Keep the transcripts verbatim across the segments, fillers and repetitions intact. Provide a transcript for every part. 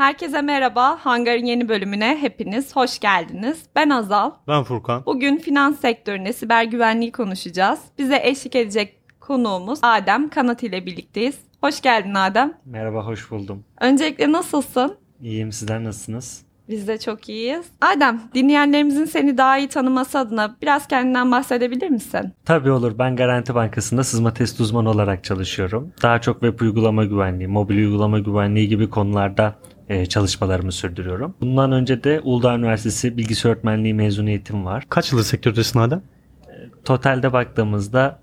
Herkese merhaba, Hangar'ın yeni bölümüne hepiniz hoş geldiniz. Ben Azal. Ben Furkan. Bugün finans sektöründe siber güvenliği konuşacağız. Bize eşlik edecek konuğumuz Adem Kanat ile birlikteyiz. Hoş geldin Adem. Merhaba, hoş buldum. Öncelikle nasılsın? İyiyim, sizler nasılsınız? Biz de çok iyiyiz. Adem, dinleyenlerimizin seni daha iyi tanıması adına biraz kendinden bahsedebilir misin? Tabii olur. Ben Garanti Bankası'nda sızma test uzmanı olarak çalışıyorum. Daha çok web uygulama güvenliği, mobil uygulama güvenliği gibi konularda çalışmalarımı sürdürüyorum. Bundan önce de Uludağ Üniversitesi Bilgisayar Öğretmenliği mezuniyetim var. Kaç yıldır sektördesin Adem? Totalde baktığımızda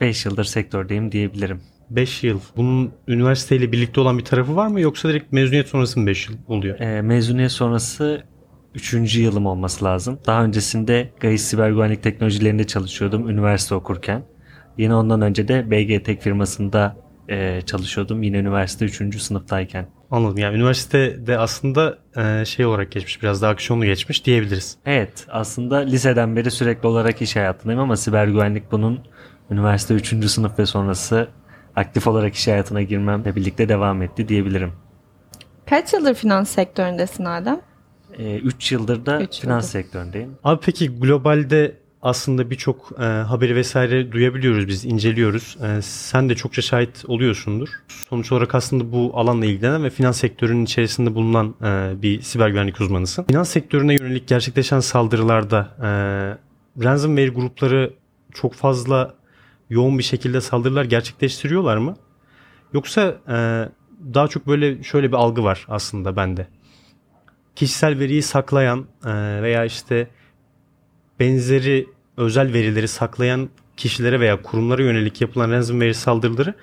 beş yıldır sektördeyim diyebilirim. beş yıl. Bunun üniversiteyle birlikte olan bir tarafı var mı? Yoksa direkt mezuniyet sonrası mı beş yıl oluyor? E, mezuniyet sonrası üçüncü yılım olması lazım. Daha öncesinde G A İ S Siber Güvenlik Teknolojilerinde çalışıyordum üniversite okurken. Yine ondan önce de B G Tech firmasında e, çalışıyordum. Yine üniversite üçüncü sınıftayken. Anladım. Yani üniversitede aslında e, şey olarak geçmiş, biraz daha aksiyonlu geçmiş diyebiliriz. Evet. Aslında liseden beri sürekli olarak iş hayatındayım ama siber güvenlik bunun üniversite üçüncü sınıf ve sonrası aktif olarak iş hayatına girmemle birlikte devam etti diyebilirim. Kaç yıldır finans sektöründesin Adem? üç ee, yıldır da üç finans yıldır. sektöründeyim. Abi peki globalde aslında birçok e, haberi vesaire duyabiliyoruz, biz inceliyoruz. E, sen de çokça şahit oluyorsundur. Sonuç olarak aslında bu alanla ilgilenen ve finans sektörünün içerisinde bulunan e, bir siber güvenlik uzmanısın. Finans sektörüne yönelik gerçekleşen saldırılarda e, ransomware grupları çok fazla yoğun bir şekilde saldırılar gerçekleştiriyorlar mı? Yoksa e, daha çok böyle şöyle bir algı var aslında bende. Kişisel veriyi saklayan e, veya işte benzeri özel verileri saklayan kişilere veya kurumlara yönelik yapılan ransomware saldırıları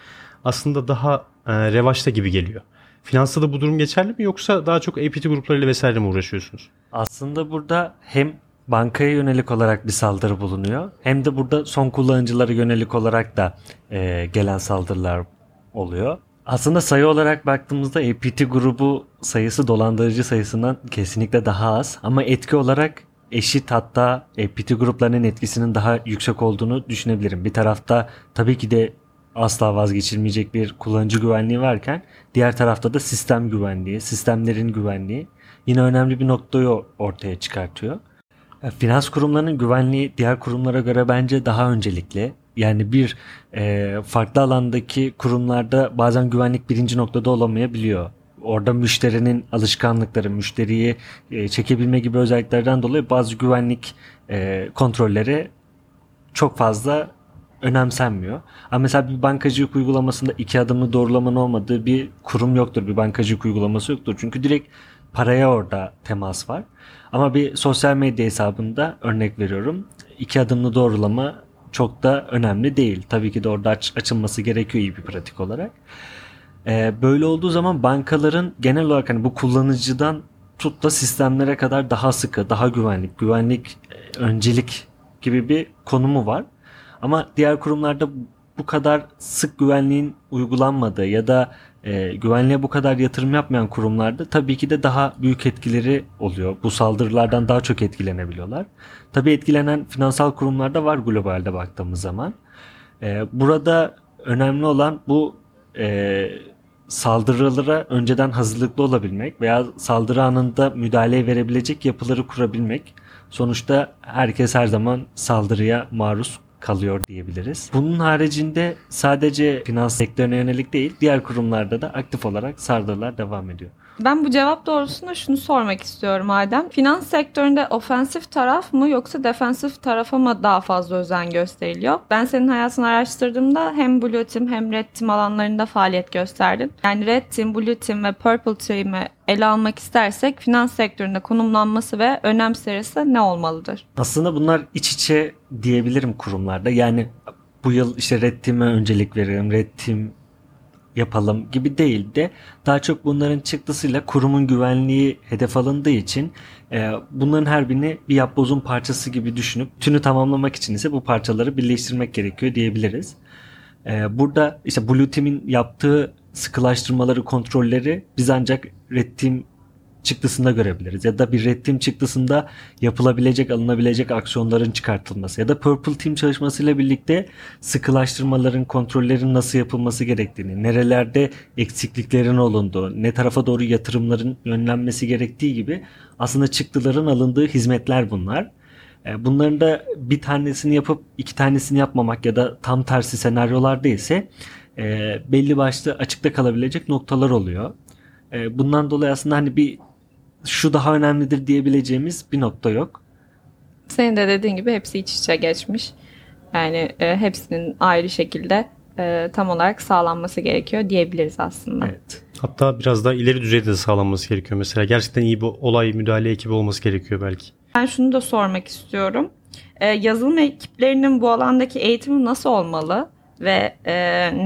aslında daha e, revaçta gibi geliyor. Finansta da bu durum geçerli mi? Yoksa daha çok A P T gruplarıyla vesaire mi uğraşıyorsunuz? Aslında burada hem bankaya yönelik olarak bir saldırı bulunuyor. Hem de burada son kullanıcılara yönelik olarak da e, gelen saldırılar oluyor. Aslında sayı olarak baktığımızda A P T grubu sayısı dolandırıcı sayısından kesinlikle daha az. Ama etki olarak eşit, hatta A P T gruplarının etkisinin daha yüksek olduğunu düşünebilirim. Bir tarafta tabii ki de asla vazgeçilmeyecek bir kullanıcı güvenliği varken diğer tarafta da sistem güvenliği, sistemlerin güvenliği yine önemli bir noktayı ortaya çıkartıyor. Finans kurumlarının güvenliği diğer kurumlara göre bence daha öncelikli. Yani bir e, farklı alandaki kurumlarda bazen güvenlik birinci noktada olamayabiliyor. Orada müşterinin alışkanlıkları, müşteriyi e, çekebilme gibi özelliklerden dolayı bazı güvenlik e, kontrolleri çok fazla önemsenmiyor. Ama mesela bir bankacılık uygulamasında iki adımlı doğrulamanın olmadığı bir kurum yoktur. Bir bankacılık uygulaması yoktur. Çünkü direkt paraya orada temas var. Ama bir sosyal medya hesabında, örnek veriyorum, iki adımlı doğrulama çok da önemli değil. Tabii ki de orada aç, açılması gerekiyor iyi bir pratik olarak. Ee, böyle olduğu zaman bankaların genel olarak hani bu kullanıcıdan tut da sistemlere kadar daha sıkı, daha güvenlik, güvenlik öncelik gibi bir konumu var. Ama diğer kurumlarda bu kadar sık güvenliğin uygulanmadığı ya da E, güvenliğe bu kadar yatırım yapmayan kurumlarda tabii ki de daha büyük etkileri oluyor. Bu saldırılardan daha çok etkilenebiliyorlar. Tabii etkilenen finansal kurumlarda var globalde baktığımız zaman. E, burada önemli olan bu e, saldırılara önceden hazırlıklı olabilmek veya saldırı anında müdahale verebilecek yapıları kurabilmek. Sonuçta herkes her zaman saldırıya maruz kalıyor diyebiliriz. Bunun haricinde sadece finans sektörüne yönelik değil, diğer kurumlarda da aktif olarak saldırılar devam ediyor. Ben bu cevap doğrusunda şunu sormak istiyorum Adem. Finans sektöründe ofensif taraf mı yoksa defensif tarafa mı daha fazla özen gösteriliyor? Ben senin hayatını araştırdığımda hem Blue Team hem Red Team alanlarında faaliyet gösterdin. Yani Red Team, Blue Team ve Purple Team'i ele almak istersek finans sektöründe konumlanması ve önem serisi ne olmalıdır? Aslında bunlar iç içe diyebilirim kurumlarda. Yani bu yıl işte Red Team'e öncelik veririm, Red Team yapalım gibi değil de daha çok bunların çıktısıyla kurumun güvenliği hedef alındığı için e, bunların her birini bir yapbozun parçası gibi düşünüp tümü tamamlamak için ise bu parçaları birleştirmek gerekiyor diyebiliriz. E, burada işte Blue Team'in yaptığı sıkılaştırmaları, kontrolleri biz ancak Red Team çıktısında görebiliriz. Ya da bir red team çıktısında yapılabilecek, alınabilecek aksiyonların çıkartılması ya da purple team çalışmasıyla birlikte sıkılaştırmaların, kontrollerin nasıl yapılması gerektiğini, nerelerde eksikliklerin olunduğu, ne tarafa doğru yatırımların yönlenmesi gerektiği gibi aslında çıktıların alındığı hizmetler bunlar. Bunların da bir tanesini yapıp iki tanesini yapmamak ya da tam tersi senaryolarda ise belli başlı açıkta kalabilecek noktalar oluyor. Bundan dolayı aslında hani bir şu daha önemlidir diyebileceğimiz bir nokta yok. Senin de dediğin gibi hepsi iç içe geçmiş. Yani e, hepsinin ayrı şekilde e, tam olarak sağlanması gerekiyor diyebiliriz aslında. Evet. Hatta biraz daha ileri düzeyde de sağlanması gerekiyor. Mesela gerçekten iyi bir olay müdahale ekibi olması gerekiyor belki. Ben şunu da sormak istiyorum. E, yazılım ekiplerinin bu alandaki eğitimi nasıl olmalı ve e,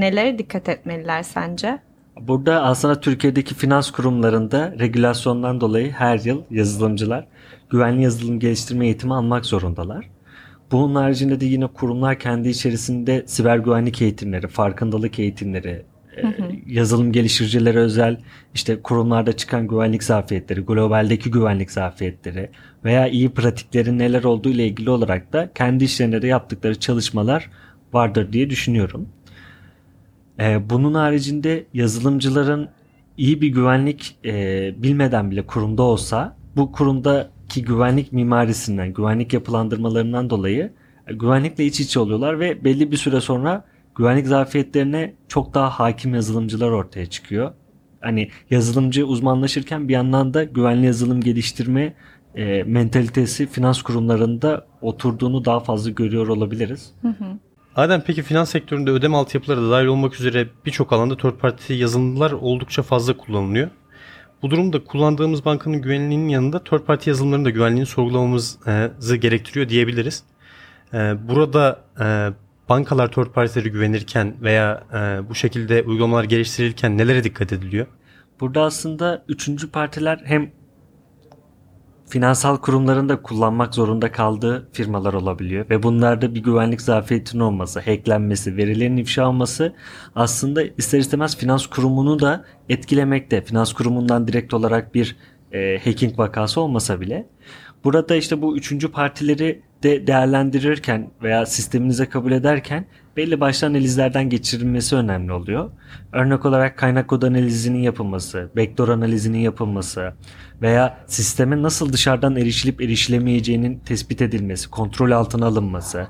nelere dikkat etmeliler sence? Burada aslında Türkiye'deki finans kurumlarında regülasyondan dolayı her yıl yazılımcılar güvenli yazılım geliştirme eğitimi almak zorundalar. Bunun haricinde de yine kurumlar kendi içerisinde siber güvenlik eğitimleri, farkındalık eğitimleri, hı hı. yazılım geliştiricilere özel işte kurumlarda çıkan güvenlik zafiyetleri, globaldeki güvenlik zafiyetleri veya iyi pratiklerin neler olduğu ile ilgili olarak da kendi işlerinde de yaptıkları çalışmalar vardır diye düşünüyorum. Bunun haricinde yazılımcıların iyi bir güvenlik e, bilmeden bile kurumda olsa bu kurumdaki güvenlik mimarisinden, güvenlik yapılandırmalarından dolayı güvenlikle iç içe oluyorlar ve belli bir süre sonra güvenlik zafiyetlerine çok daha hakim yazılımcılar ortaya çıkıyor. Hani yazılımcı uzmanlaşırken bir yandan da güvenli yazılım geliştirme e, mentalitesi finans kurumlarında oturduğunu daha fazla görüyor olabiliriz. Hı hı. Adem, peki finans sektöründe ödeme altyapıları da dahil olmak üzere birçok alanda third party yazılımlar oldukça fazla kullanılıyor. Bu durumda kullandığımız bankanın güvenliğinin yanında third party yazılımların da güvenliğini sorgulamamızı gerektiriyor diyebiliriz. Burada bankalar third party'lere güvenirken veya bu şekilde uygulamalar geliştirilirken nelere dikkat ediliyor? Burada aslında üçüncü partiler hem finansal kurumlarında kullanmak zorunda kaldığı firmalar olabiliyor ve bunlarda bir güvenlik zafiyetinin olması, hacklenmesi, verilerin ifşa olması aslında ister istemez finans kurumunu da etkilemekte. Finans kurumundan direkt olarak bir e, hacking vakası olmasa bile. Burada işte bu üçüncü partileri de değerlendirirken veya sisteminize kabul ederken belli başlı analizlerden geçirilmesi önemli oluyor. Örnek olarak kaynak kod analizinin yapılması, backdoor analizinin yapılması veya sisteme nasıl dışarıdan erişilip erişilemeyeceğinin tespit edilmesi, kontrol altına alınması,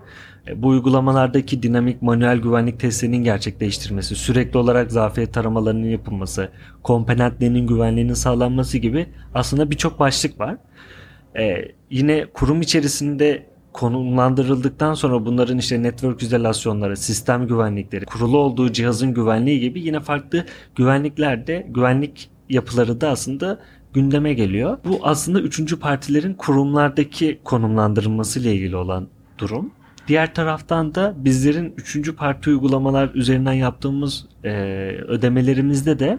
bu uygulamalardaki dinamik manuel güvenlik testlerinin gerçekleştirilmesi, sürekli olarak zafiyet taramalarının yapılması, komponentlerinin güvenliğinin sağlanması gibi aslında birçok başlık var. Ee, yine kurum içerisinde konumlandırıldıktan sonra bunların işte network izolasyonları, sistem güvenlikleri, kurulu olduğu cihazın güvenliği gibi yine farklı güvenliklerde, güvenlik yapıları da aslında gündeme geliyor. Bu aslında üçüncü partilerin kurumlardaki konumlandırılması ile ilgili olan durum. Diğer taraftan da bizlerin üçüncü parti uygulamalar üzerinden yaptığımız e, ödemelerimizde de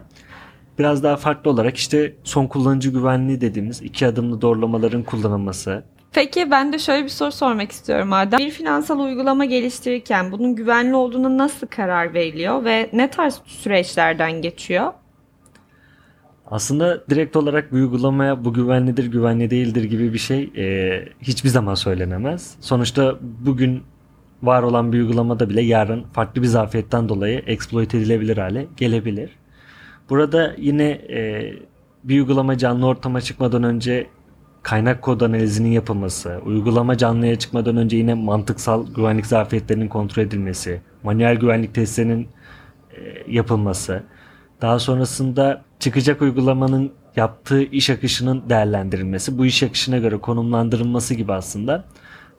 biraz daha farklı olarak işte son kullanıcı güvenliği dediğimiz iki adımlı doğrulamaların kullanılması. Peki ben de şöyle bir soru sormak istiyorum Adem. Bir finansal uygulama geliştirirken bunun güvenli olduğuna nasıl karar veriliyor ve ne tarz süreçlerden geçiyor? Aslında direkt olarak bir uygulamaya bu güvenlidir, güvenli değildir gibi bir şey e, hiçbir zaman söylenemez. Sonuçta bugün var olan bir uygulamada bile yarın farklı bir zafiyetten dolayı exploit edilebilir hale gelebilir. Burada yine e, bir uygulama canlı ortama çıkmadan önce kaynak kod analizinin yapılması, uygulama canlıya çıkmadan önce yine mantıksal güvenlik zafiyetlerinin kontrol edilmesi, manuel güvenlik testlerinin e, yapılması, daha sonrasında çıkacak uygulamanın yaptığı iş akışının değerlendirilmesi, bu iş akışına göre konumlandırılması gibi aslında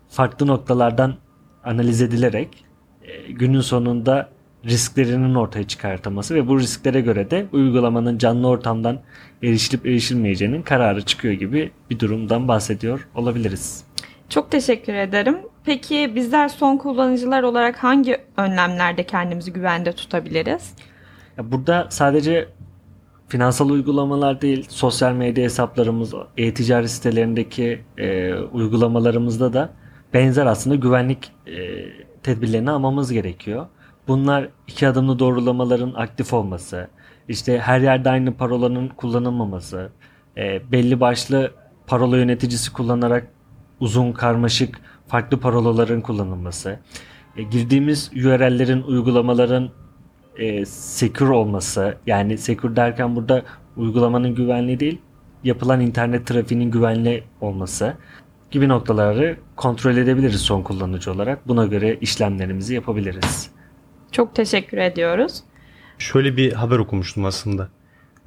farklı noktalardan analiz edilerek e, günün sonunda risklerinin ortaya çıkartılması ve bu risklere göre de uygulamanın canlı ortamdan erişilip erişilmeyeceğinin kararı çıkıyor gibi bir durumdan bahsediyor olabiliriz. Çok teşekkür ederim. Peki bizler son kullanıcılar olarak hangi önlemlerde kendimizi güvende tutabiliriz? Burada sadece finansal uygulamalar değil, sosyal medya hesaplarımız, e-ticaret sitelerindeki e, uygulamalarımızda da benzer aslında güvenlik e, tedbirlerini almamız gerekiyor. Bunlar iki adımlı doğrulamaların aktif olması, işte her yerde aynı parolanın kullanılmaması, e, belli başlı parola yöneticisi kullanarak uzun, karmaşık, farklı parolaların kullanılması, e, girdiğimiz U R L'lerin, uygulamaların e, secure olması, yani secure derken burada uygulamanın güvenliği değil, yapılan internet trafiğinin güvenli olması gibi noktaları kontrol edebiliriz son kullanıcı olarak. Buna göre işlemlerimizi yapabiliriz. Çok teşekkür ediyoruz. Şöyle bir haber okumuştum aslında.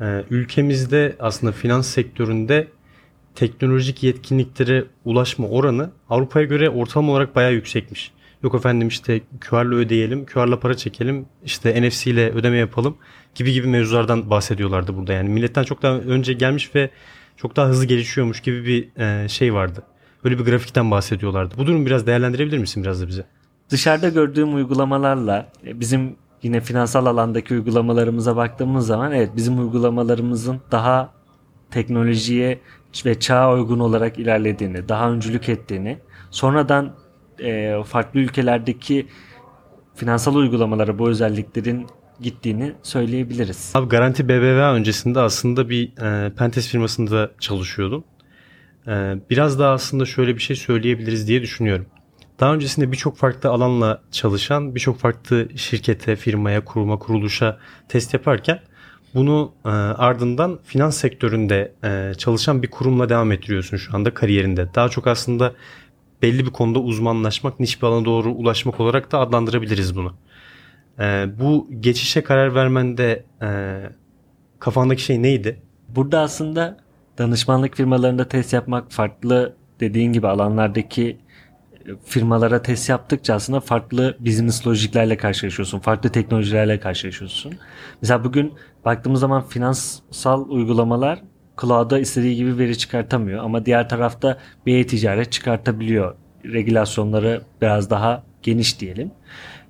Ee, ülkemizde aslında finans sektöründe teknolojik yetkinliklere ulaşma oranı Avrupa'ya göre ortalama olarak bayağı yüksekmiş. Yok efendim işte Q R'la ödeyelim, Q R'la para çekelim, işte N F C ile ödeme yapalım gibi gibi mevzulardan bahsediyorlardı burada. Yani milletten çok daha önce gelmiş ve çok daha hızlı gelişiyormuş gibi bir şey vardı. Böyle bir grafikten bahsediyorlardı. Bu durumu biraz değerlendirebilir misin biraz da bize? Dışarıda gördüğüm uygulamalarla bizim yine finansal alandaki uygulamalarımıza baktığımız zaman evet bizim uygulamalarımızın daha teknolojiye ve çağa uygun olarak ilerlediğini, daha öncülük ettiğini, sonradan farklı ülkelerdeki finansal uygulamalara bu özelliklerin gittiğini söyleyebiliriz. Abi Garanti B B V A öncesinde aslında bir e, pentest firmasında çalışıyordum. E, biraz daha aslında şöyle bir şey söyleyebiliriz diye düşünüyorum. Daha öncesinde birçok farklı alanla çalışan, birçok farklı şirkete, firmaya, kuruma, kuruluşa test yaparken bunu e, ardından finans sektöründe e, çalışan bir kurumla devam ettiriyorsun şu anda kariyerinde. Daha çok aslında belli bir konuda uzmanlaşmak, niş bir alana doğru ulaşmak olarak da adlandırabiliriz bunu. Ee, bu geçişe karar vermende e, kafandaki şey neydi? Burada aslında danışmanlık firmalarında test yapmak farklı, dediğin gibi alanlardaki firmalara test yaptıkça aslında farklı business logiklerle karşılaşıyorsun. Farklı teknolojilerle karşılaşıyorsun. Mesela bugün baktığımız zaman finansal uygulamalar cloud'a istediği gibi veri çıkartamıyor ama diğer tarafta bir e-ticaret çıkartabiliyor. Regülasyonları biraz daha geniş diyelim.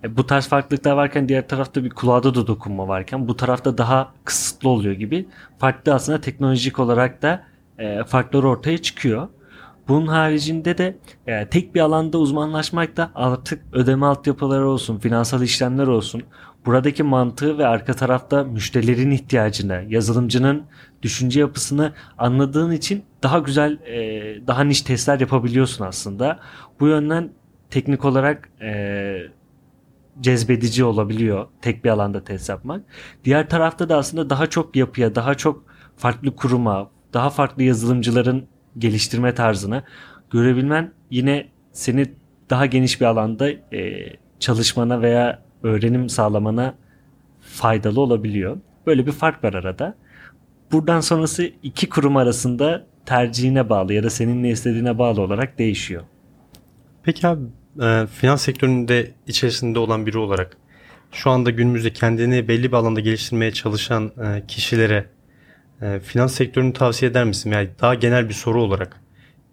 E, bu tarz farklılıklar varken diğer tarafta bir cloud'a da dokunma varken bu tarafta daha kısıtlı oluyor gibi. Farklı aslında teknolojik olarak da e, farklar ortaya çıkıyor. Bunun haricinde de e, tek bir alanda uzmanlaşmak da artık ödeme altyapıları olsun, finansal işlemler olsun. Buradaki mantığı ve arka tarafta müşterilerin ihtiyacını, yazılımcının düşünce yapısını anladığın için daha güzel, daha niş testler yapabiliyorsun aslında. Bu yönden teknik olarak cezbedici olabiliyor tek bir alanda test yapmak. Diğer tarafta da aslında daha çok yapıya, daha çok farklı kuruma, daha farklı yazılımcıların geliştirme tarzını görebilmen yine seni daha geniş bir alanda çalışmana veya öğrenim sağlamana faydalı olabiliyor. Böyle bir fark var arada. Buradan sonrası iki kurum arasında tercihine bağlı ya da senin ne istediğine bağlı olarak değişiyor. Peki abi, e, finans sektöründe içerisinde olan biri olarak şu anda günümüzde kendini belli bir alanda geliştirmeye çalışan e, kişilere e, finans sektörünü tavsiye eder misin? Yani daha genel bir soru olarak.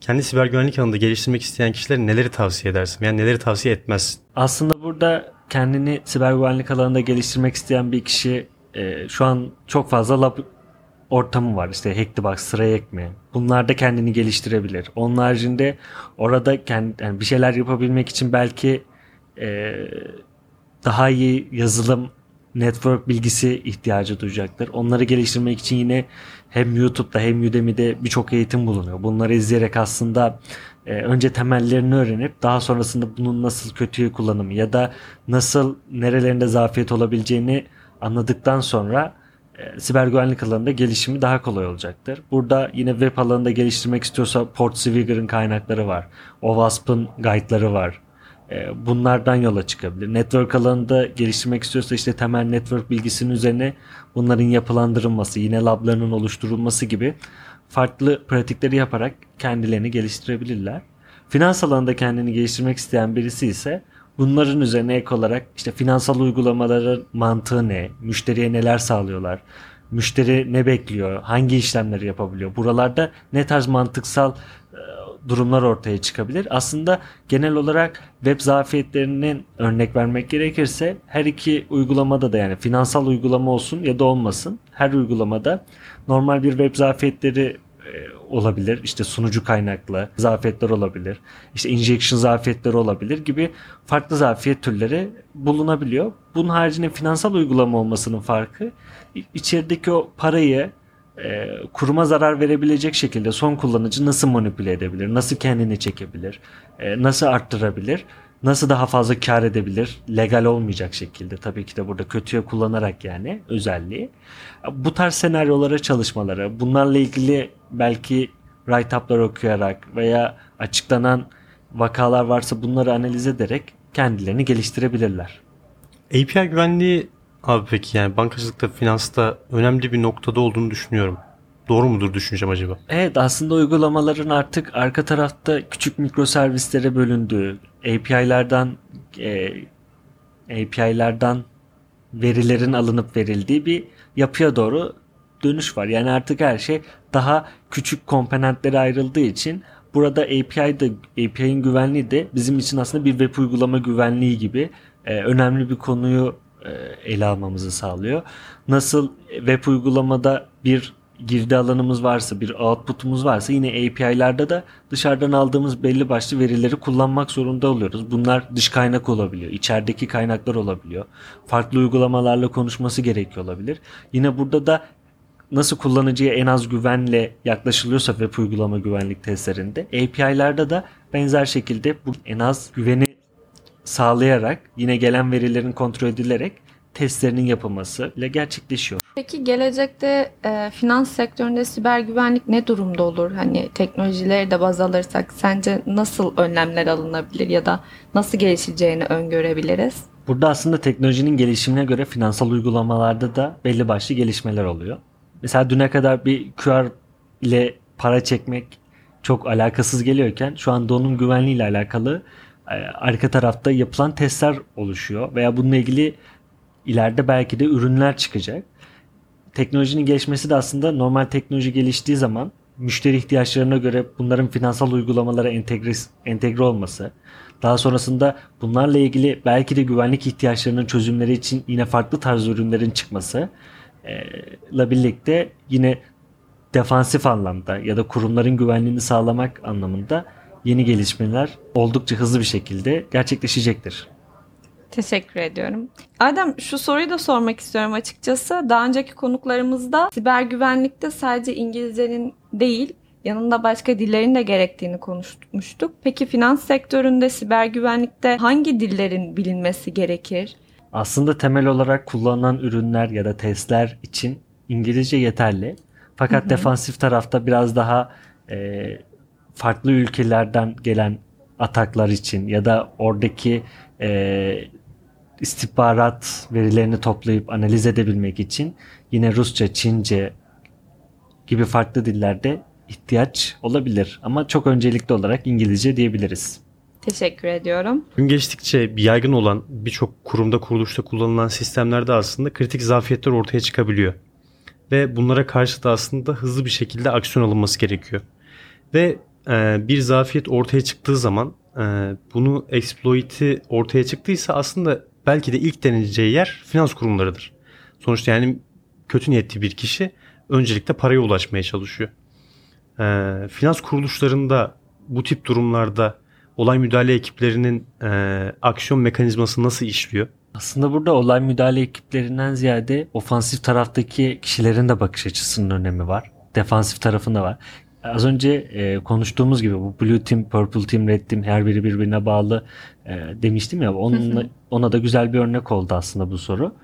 Kendi siber güvenlik alanında geliştirmek isteyen kişilere neleri tavsiye edersin? Yani neleri tavsiye etmezsin? Aslında burada kendini siber güvenlik alanında geliştirmek isteyen bir kişi e, şu an çok fazla lab ortamı var. İşte Hack The Box, TryHackMe. Bunlar da kendini geliştirebilir. Onun haricinde orada kendi, yani bir şeyler yapabilmek için belki e, daha iyi yazılım, network bilgisi ihtiyacı duyacaktır. Onları geliştirmek için yine hem YouTube'da hem Udemy'de birçok eğitim bulunuyor. Bunları izleyerek aslında e, önce temellerini öğrenip daha sonrasında bunun nasıl kötüye kullanımı ya da nasıl nerelerinde zafiyet olabileceğini anladıktan sonra e, siber güvenlik alanında gelişimi daha kolay olacaktır. Burada yine web alanında geliştirmek istiyorsa Port Swigger'ın kaynakları var. O W A S P'ın guide'ları var. Bunlardan yola çıkabilir. Network alanında geliştirmek istiyorsa işte temel network bilgisinin üzerine bunların yapılandırılması, yine lablarının oluşturulması gibi farklı pratikleri yaparak kendilerini geliştirebilirler. Finans alanında kendini geliştirmek isteyen birisi ise bunların üzerine ek olarak işte finansal uygulamaların mantığı ne, müşteriye neler sağlıyorlar, müşteri ne bekliyor, hangi işlemleri yapabiliyor, buralarda ne tarz mantıksal durumlar ortaya çıkabilir. Aslında genel olarak web zafiyetlerinin örnek vermek gerekirse her iki uygulamada da yani finansal uygulama olsun ya da olmasın her uygulamada normal bir web zafiyetleri olabilir. İşte sunucu kaynaklı zafiyetler olabilir. İşte injection zafiyetleri olabilir gibi farklı zafiyet türleri bulunabiliyor. Bunun haricinde finansal uygulama olmasının farkı içerideki o parayı e, kuruma zarar verebilecek şekilde son kullanıcı nasıl manipüle edebilir, nasıl kendini çekebilir, e, nasıl arttırabilir, nasıl daha fazla kar edebilir, legal olmayacak şekilde, tabii ki de burada kötüye kullanarak yani özelliği. Bu tarz senaryolara çalışmaları, bunlarla ilgili belki write-up'ları okuyarak veya açıklanan vakalar varsa bunları analiz ederek kendilerini geliştirebilirler. A P I güvenliği abi peki yani bankacılıkta, finansta önemli bir noktada olduğunu düşünüyorum. Doğru mudur düşüneceğim acaba? Evet, aslında uygulamaların artık arka tarafta küçük mikroservislere bölündüğü, A P I'lerden e, A P I'lerden verilerin alınıp verildiği bir yapıya doğru dönüş var. Yani artık her şey daha küçük komponentlere ayrıldığı için burada A P I'de A P I'nin güvenliği de bizim için aslında bir web uygulama güvenliği gibi e, önemli bir konuyu e, ele almamızı sağlıyor. Nasıl web uygulamada bir girdi alanımız varsa, bir output'umuz varsa, yine A P I'lerde de dışarıdan aldığımız belli başlı verileri kullanmak zorunda oluyoruz. Bunlar dış kaynak olabiliyor, içerideki kaynaklar olabiliyor. Farklı uygulamalarla konuşması gerekiyor olabilir. Yine burada da nasıl kullanıcıya en az güvenle yaklaşılıyorsa web uygulama güvenlik testlerinde, A P I'lerde de benzer şekilde bu en az güveni sağlayarak yine gelen verilerin kontrol edilerek testlerinin yapılması ile gerçekleşiyor. Peki gelecekte e, finans sektöründe siber güvenlik ne durumda olur? Hani teknolojileri de baz alırsak sence nasıl önlemler alınabilir ya da nasıl gelişeceğini öngörebiliriz? Burada aslında teknolojinin gelişimine göre finansal uygulamalarda da belli başlı gelişmeler oluyor. Mesela düne kadar bir Q R ile para çekmek çok alakasız geliyorken şu anda onun güvenliği ile alakalı e, arka tarafta yapılan testler oluşuyor veya bununla ilgili ileride belki de ürünler çıkacak. Teknolojinin gelişmesi de aslında normal teknoloji geliştiği zaman müşteri ihtiyaçlarına göre bunların finansal uygulamalara entegre, entegre olması, daha sonrasında bunlarla ilgili belki de güvenlik ihtiyaçlarının çözümleri için yine farklı tarz ürünlerin çıkması ile birlikte yine defansif anlamda ya da kurumların güvenliğini sağlamak anlamında yeni gelişmeler oldukça hızlı bir şekilde gerçekleşecektir. Teşekkür ediyorum. Adem, şu soruyu da sormak istiyorum açıkçası. Daha önceki konuklarımızda siber güvenlikte sadece İngilizcenin değil, yanında başka dillerin de gerektiğini konuşmuştuk. Peki finans sektöründe siber güvenlikte hangi dillerin bilinmesi gerekir? Aslında temel olarak kullanılan ürünler ya da testler için İngilizce yeterli. Fakat hı hı. defansif tarafta biraz daha e, farklı ülkelerden gelen ataklar için ya da oradaki e, istihbarat verilerini toplayıp analiz edebilmek için yine Rusça, Çince gibi farklı dillerde ihtiyaç olabilir. Ama çok öncelikli olarak İngilizce diyebiliriz. Teşekkür ediyorum. Gün geçtikçe yaygın olan birçok kurumda, kuruluşta kullanılan sistemlerde aslında kritik zafiyetler ortaya çıkabiliyor. Ve bunlara karşı da aslında hızlı bir şekilde aksiyon alınması gerekiyor. Ve bir zafiyet ortaya çıktığı zaman bunu exploit'i ortaya çıktıysa aslında belki de ilk denileceği yer finans kurumlarıdır. Sonuçta yani kötü niyetli bir kişi öncelikle paraya ulaşmaya çalışıyor. Finans kuruluşlarında bu tip durumlarda olay müdahale ekiplerinin aksiyon mekanizması nasıl işliyor? Aslında burada olay müdahale ekiplerinden ziyade ofansif taraftaki kişilerin de bakış açısının önemi var. Defansif tarafında var. Az önce e, konuştuğumuz gibi bu Blue Team, Purple Team, Red Team her biri birbirine bağlı e, demiştim ya. Onunla, ona da güzel bir örnek oldu aslında bu soru.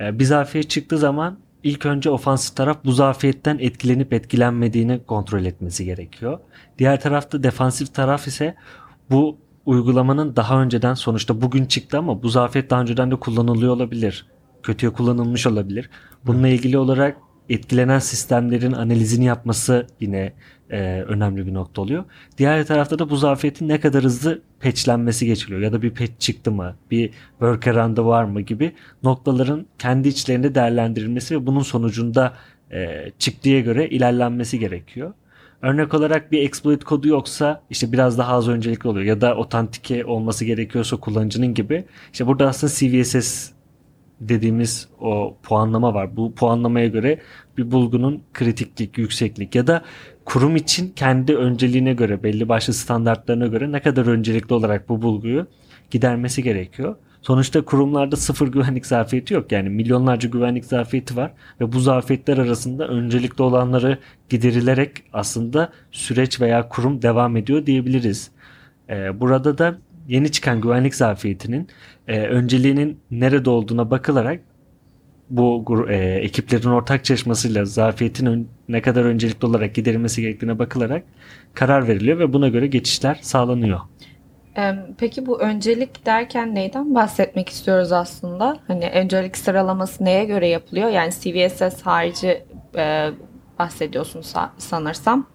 E, bir zafiyet çıktığı zaman ilk önce ofansif taraf bu zafiyetten etkilenip etkilenmediğini kontrol etmesi gerekiyor. Diğer tarafta defansif taraf ise bu uygulamanın daha önceden sonuçta bugün çıktı ama bu zafiyet daha önceden de kullanılıyor olabilir. Kötüye kullanılmış olabilir. Bununla ilgili olarak etkilenen sistemlerin analizini yapması yine e, önemli bir nokta oluyor. Diğer tarafta da bu zafiyetin ne kadar hızlı patchlenmesi geçiliyor ya da bir patch çıktı mı, bir workaround'ı var mı gibi noktaların kendi içlerinde değerlendirilmesi ve bunun sonucunda e, çıktıya göre ilerlenmesi gerekiyor. Örnek olarak bir exploit kodu yoksa işte biraz daha az öncelikli oluyor ya da otantike olması gerekiyorsa kullanıcının gibi. İşte burada aslında C V S S dediğimiz o puanlama var. Bu puanlamaya göre bir bulgunun kritiklik, yükseklik ya da kurum için kendi önceliğine göre, belli başlı standartlarına göre ne kadar öncelikli olarak bu bulguyu gidermesi gerekiyor. Sonuçta kurumlarda sıfır güvenlik zafiyeti yok. Yani milyonlarca güvenlik zafiyeti var ve bu zafiyetler arasında öncelikli olanları giderilerek aslında süreç veya kurum devam ediyor diyebiliriz. Ee, burada da yeni çıkan güvenlik zafiyetinin e, önceliğinin nerede olduğuna bakılarak bu e, ekiplerin ortak çalışmasıyla zafiyetin ön, ne kadar öncelikli olarak giderilmesi gerektiğine bakılarak karar veriliyor ve buna göre geçişler sağlanıyor. Peki bu öncelik derken neyden bahsetmek istiyoruz aslında? Hani öncelik sıralaması neye göre yapılıyor? Yani C V S S harici e, bahsediyorsun sanırsam.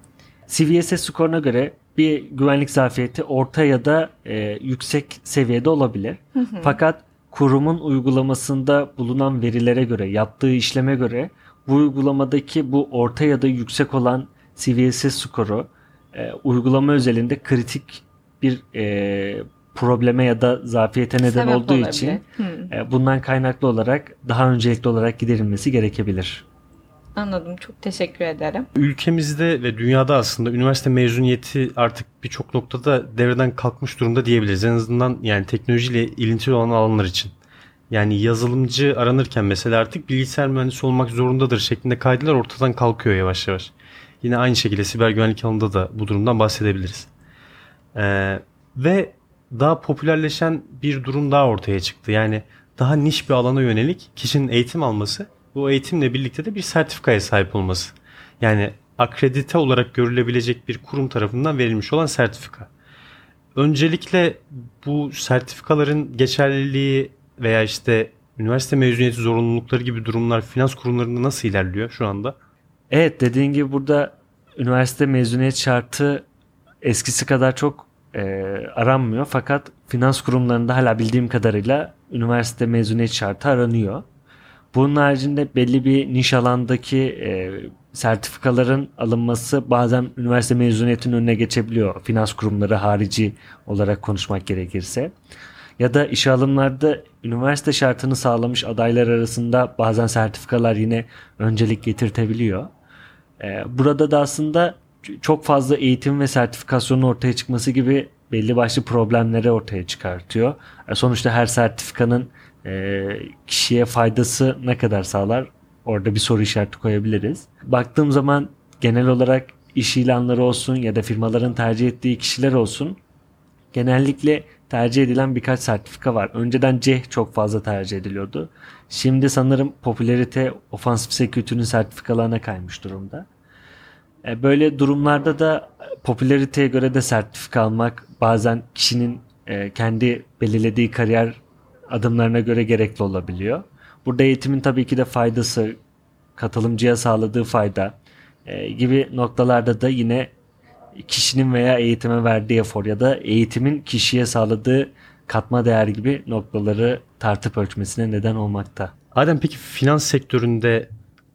C V S S skoruna göre bir güvenlik zafiyeti orta ya da e, yüksek seviyede olabilir. Hı hı. Fakat kurumun uygulamasında bulunan verilere göre, yaptığı işleme göre bu uygulamadaki bu orta ya da yüksek olan C V S S skoru e, uygulama özelinde kritik bir e, probleme ya da zafiyete neden sebep olduğu olabilir. için e, bundan kaynaklı olarak daha öncelikli olarak giderilmesi gerekebilir. Anladım. Çok teşekkür ederim. Ülkemizde ve dünyada aslında üniversite mezuniyeti artık birçok noktada devreden kalkmış durumda diyebiliriz. En azından yani teknolojiyle ilintili olan alanlar için. Yani yazılımcı aranırken mesela artık bilgisayar mühendisi olmak zorundadır şeklinde kaydılar ortadan kalkıyor yavaş yavaş. Yine aynı şekilde siber güvenlik alanında da bu durumdan bahsedebiliriz. Ee, ve daha popülerleşen bir durum daha ortaya çıktı. Yani daha niş bir alana yönelik kişinin eğitim alması, bu eğitimle birlikte de bir sertifikaya sahip olması. Yani akredite olarak görülebilecek bir kurum tarafından verilmiş olan sertifika. Öncelikle bu sertifikaların geçerliliği veya işte üniversite mezuniyeti zorunlulukları gibi durumlar finans kurumlarında nasıl ilerliyor şu anda? Evet, dediğin gibi burada üniversite mezuniyet şartı eskisi kadar çok e, aranmıyor. Fakat finans kurumlarında hala bildiğim kadarıyla üniversite mezuniyet şartı aranıyor. Bunun haricinde belli bir niş alandaki e, sertifikaların alınması bazen üniversite mezuniyetinin önüne geçebiliyor. Finans kurumları harici olarak konuşmak gerekirse. Ya da işe alımlarda üniversite şartını sağlamış adaylar arasında bazen sertifikalar yine öncelik getirtebiliyor. E, burada da aslında çok fazla eğitim ve sertifikasyonun ortaya çıkması gibi belli başlı problemleri ortaya çıkartıyor. Sonuçta her sertifikanın kişiye faydası ne kadar sağlar? Orada bir soru işareti koyabiliriz. Baktığım zaman genel olarak iş ilanları olsun ya da firmaların tercih ettiği kişiler olsun, genellikle tercih edilen birkaç sertifika var. Önceden C E H çok fazla tercih ediliyordu. Şimdi sanırım popülerite Offensive Security'nin sertifikalarına kaymış durumda. Böyle durumlarda da popülariteye göre de sertifika almak bazen kişinin kendi belirlediği kariyer adımlarına göre gerekli olabiliyor. Burada eğitimin tabii ki de faydası, katılımcıya sağladığı fayda gibi noktalarda da yine kişinin veya eğitime verdiği efor ya da eğitimin kişiye sağladığı katma değer gibi noktaları tartıp ölçmesine neden olmakta. Adem, peki finans sektöründe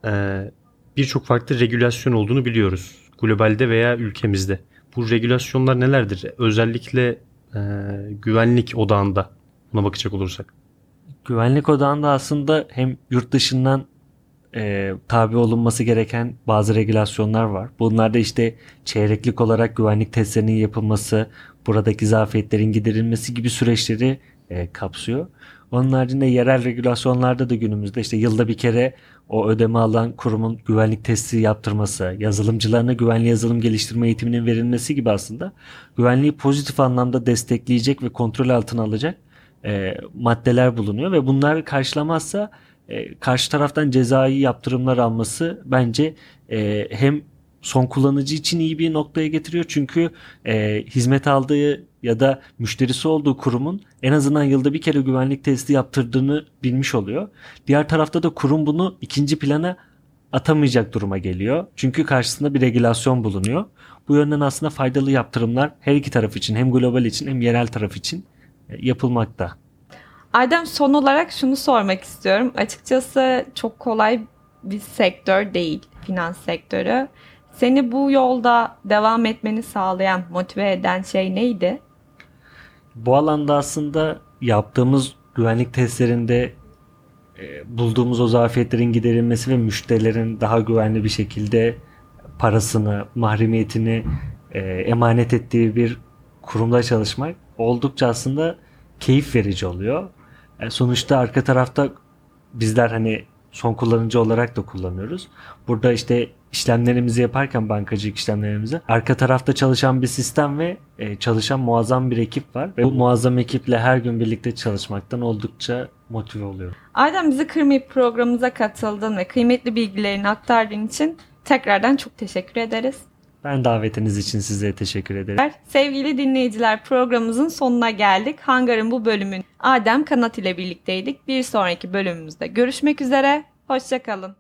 e- birçok farklı regülasyon olduğunu biliyoruz. Globalde veya ülkemizde. Bu regülasyonlar nelerdir? Özellikle e, güvenlik odağında buna bakacak olursak. Güvenlik odağında aslında hem yurt dışından e, tabi olunması gereken bazı regülasyonlar var. Bunlarda işte çeyreklik olarak güvenlik testlerinin yapılması, buradaki zafiyetlerin giderilmesi gibi süreçleri e, kapsıyor. Onun haricinde yerel regülasyonlarda da günümüzde işte yılda bir kere o ödeme alan kurumun güvenlik testi yaptırması, yazılımcılarına güvenli yazılım geliştirme eğitiminin verilmesi gibi aslında güvenliği pozitif anlamda destekleyecek ve kontrol altına alacak e, maddeler bulunuyor ve bunlar karşılamazsa e, karşı taraftan cezai yaptırımlar alması bence e, hem son kullanıcı için iyi bir noktaya getiriyor. Çünkü e, hizmet aldığı ya da müşterisi olduğu kurumun en azından yılda bir kere güvenlik testi yaptırdığını bilmiş oluyor. Diğer tarafta da kurum bunu ikinci plana atamayacak duruma geliyor. Çünkü karşısında bir regülasyon bulunuyor. Bu yönden aslında faydalı yaptırımlar her iki taraf için, hem global için hem yerel taraf için yapılmakta. Adem, son olarak şunu sormak istiyorum. Açıkçası çok kolay bir sektör değil finans sektörü. Seni bu yolda devam etmeni sağlayan, motive eden şey neydi? Bu alanda aslında yaptığımız güvenlik testlerinde bulduğumuz o zafiyetlerin giderilmesi ve müşterilerin daha güvenli bir şekilde parasını, mahremiyetini emanet ettiği bir kurumda çalışmak oldukça aslında keyif verici oluyor. E, sonuçta arka tarafta bizler hani son kullanıcı olarak da kullanıyoruz. Burada işte işlemlerimizi yaparken, bankacılık işlemlerimizi, arka tarafta çalışan bir sistem ve e, çalışan muazzam bir ekip var. Ve bu muazzam ekiple her gün birlikte çalışmaktan oldukça motive oluyorum. Adem, bizi kırmayıp programımıza katıldın ve kıymetli bilgilerini aktardığın için tekrardan çok teşekkür ederiz. Ben davetiniz için size teşekkür ederim. Sevgili dinleyiciler, programımızın sonuna geldik. Hangar'ın bu bölümünü Adem Kanat ile birlikteydik. Bir sonraki bölümümüzde görüşmek üzere. Hoşça kalın.